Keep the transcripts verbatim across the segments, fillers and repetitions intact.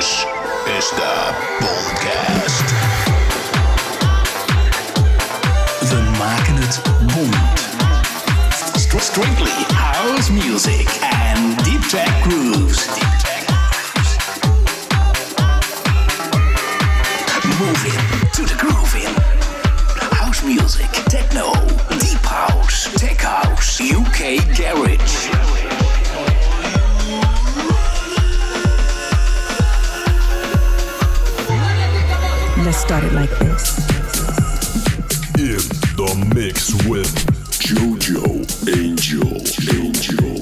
This is the BONTCAST. We maken het bond. Strictly house music and deep tech grooves. Deep tech. Moving to the grooving. House music, techno, deep house, tech house, U K garage. Let's start it like this. In the mix with Jojo Angel, Angel, Angel.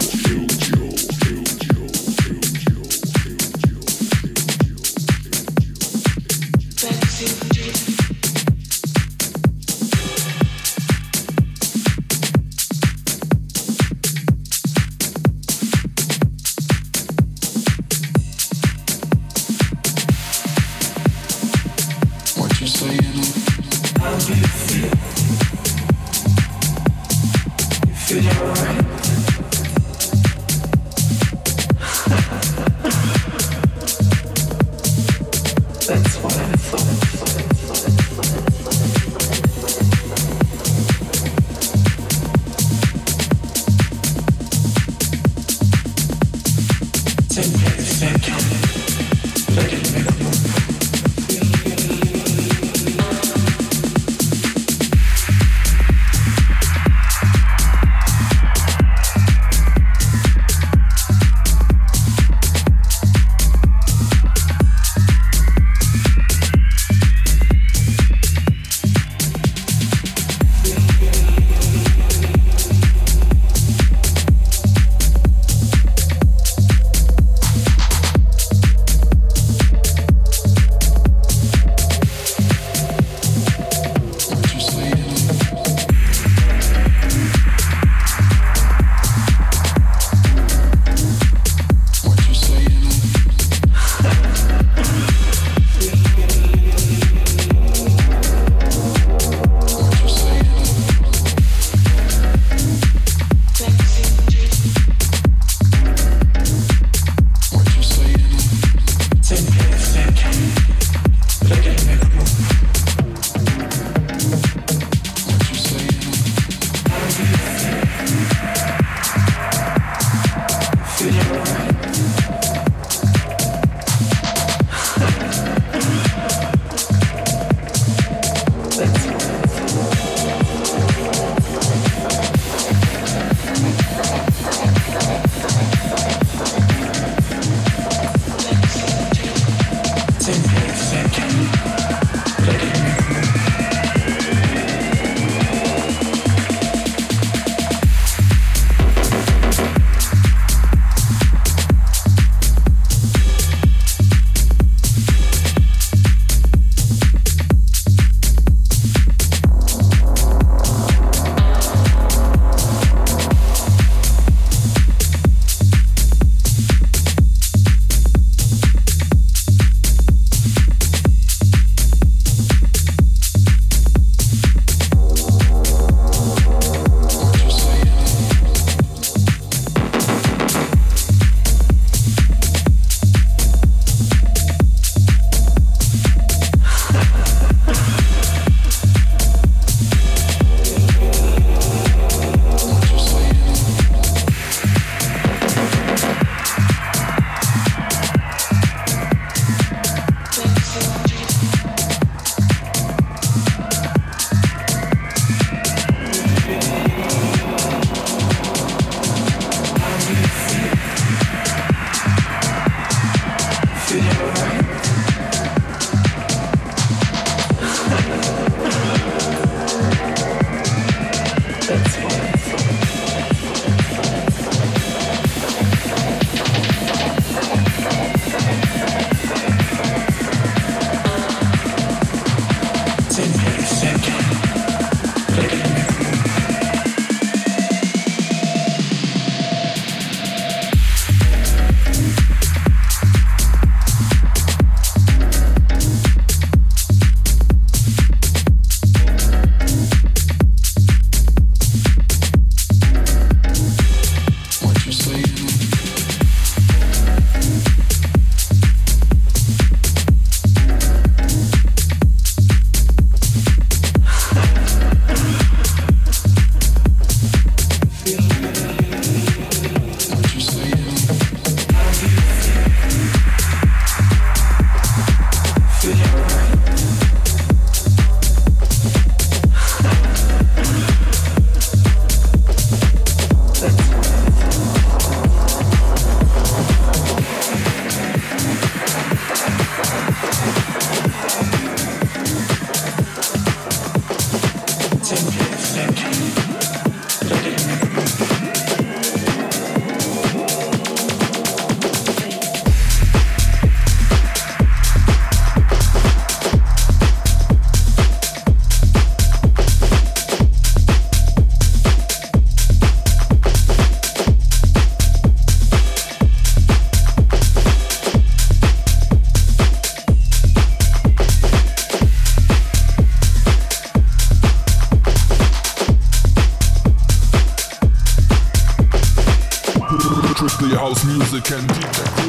Mostly house music and D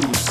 J grooves.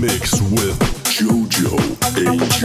Mix with JoJo H.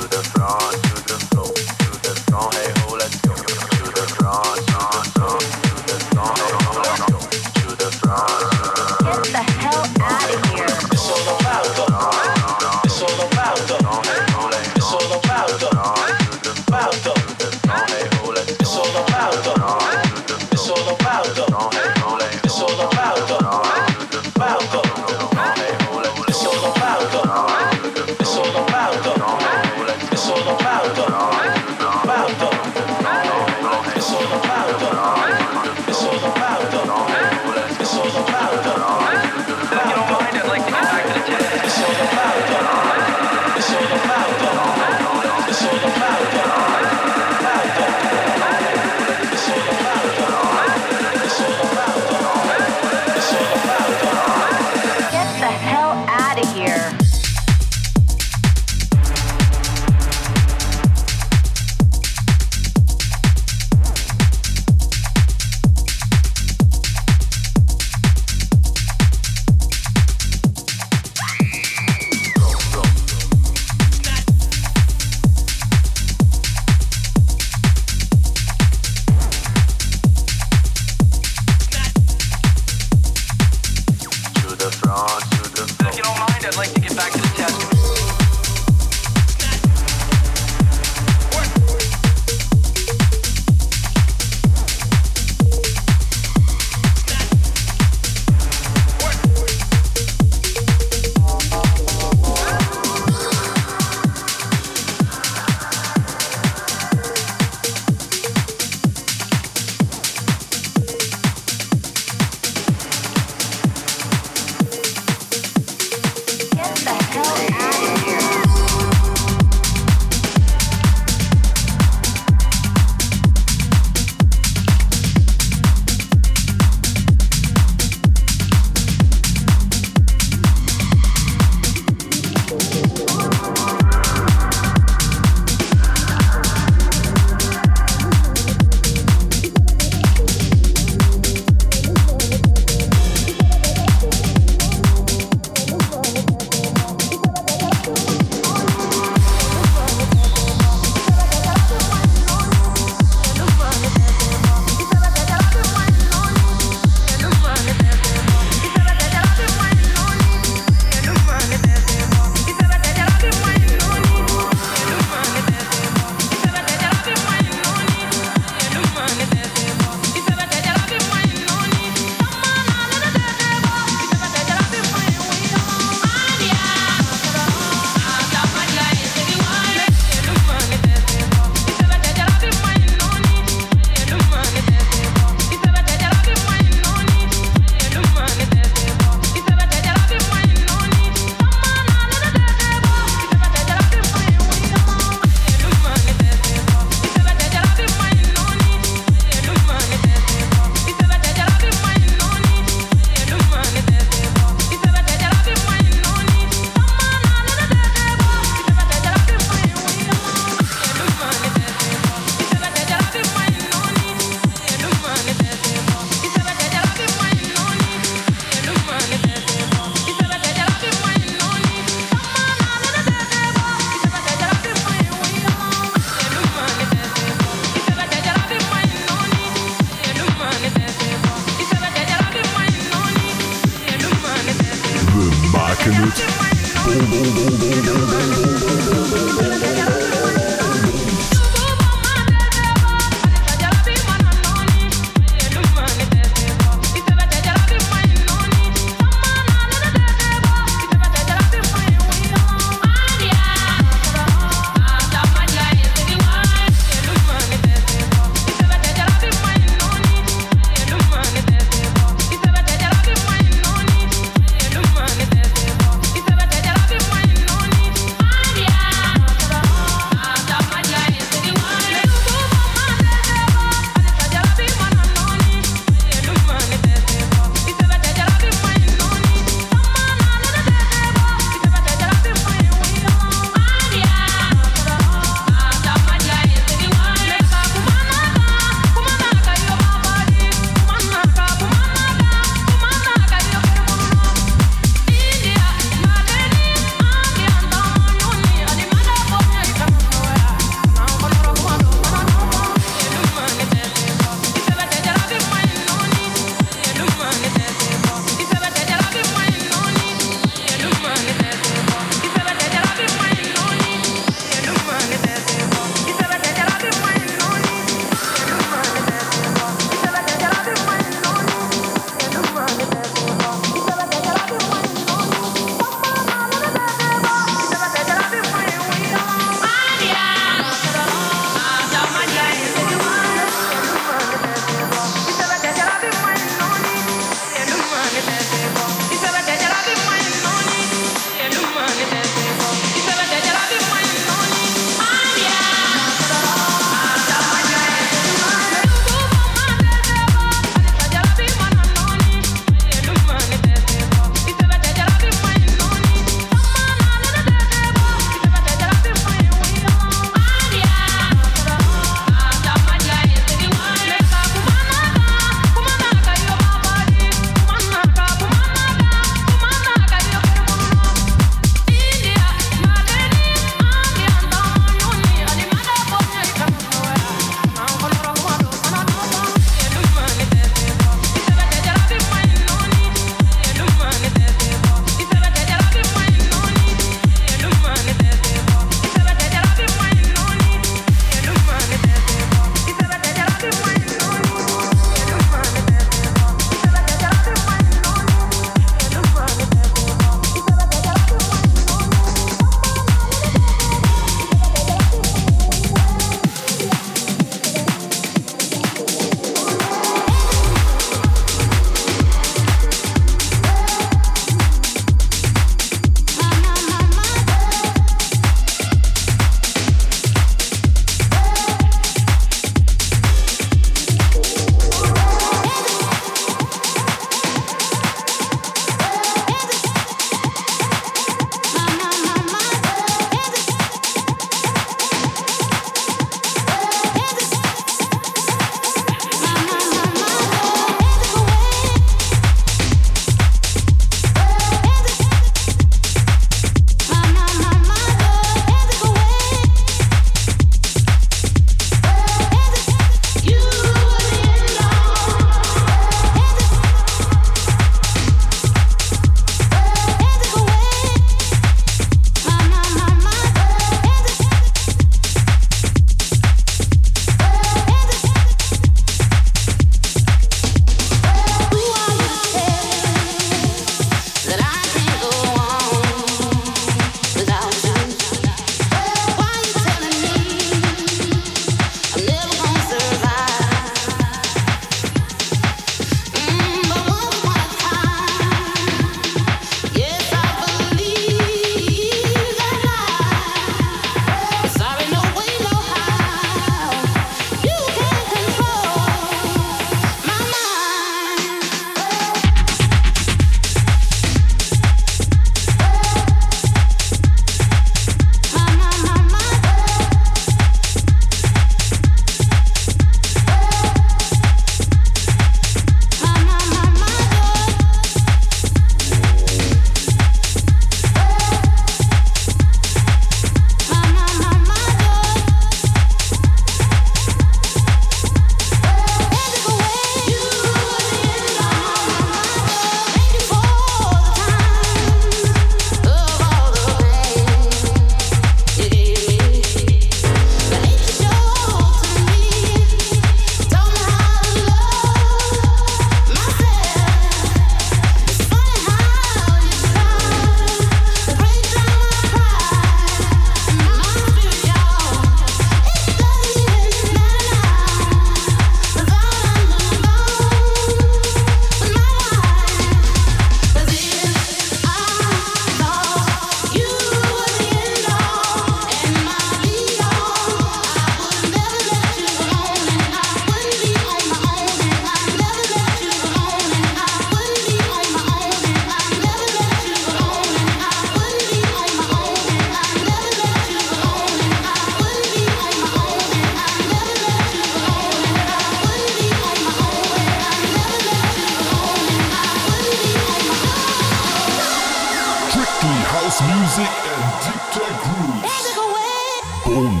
Bond.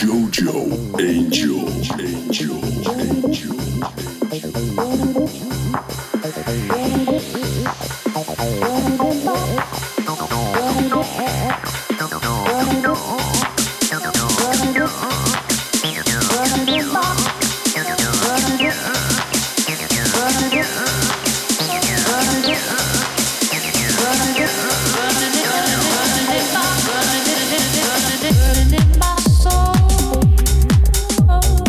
Jojo Angel Angel Angel Oh,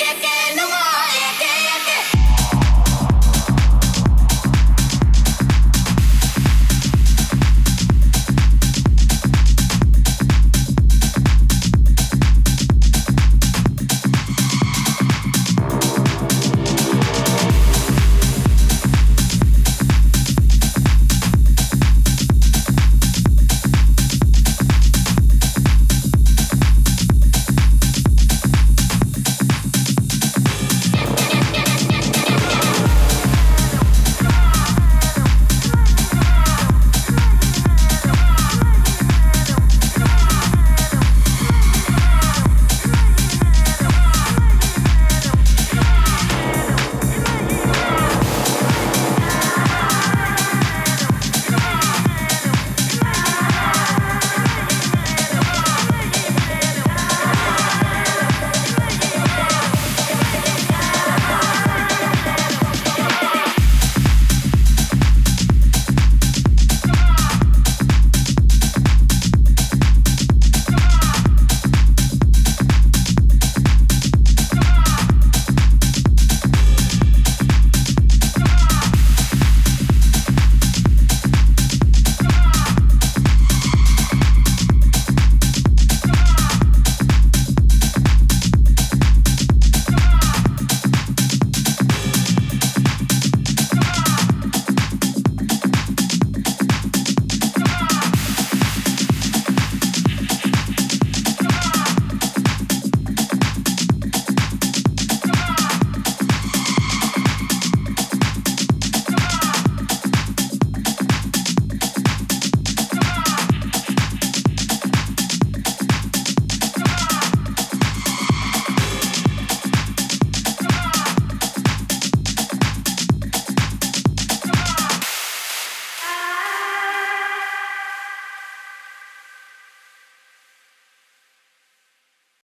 get, get, get.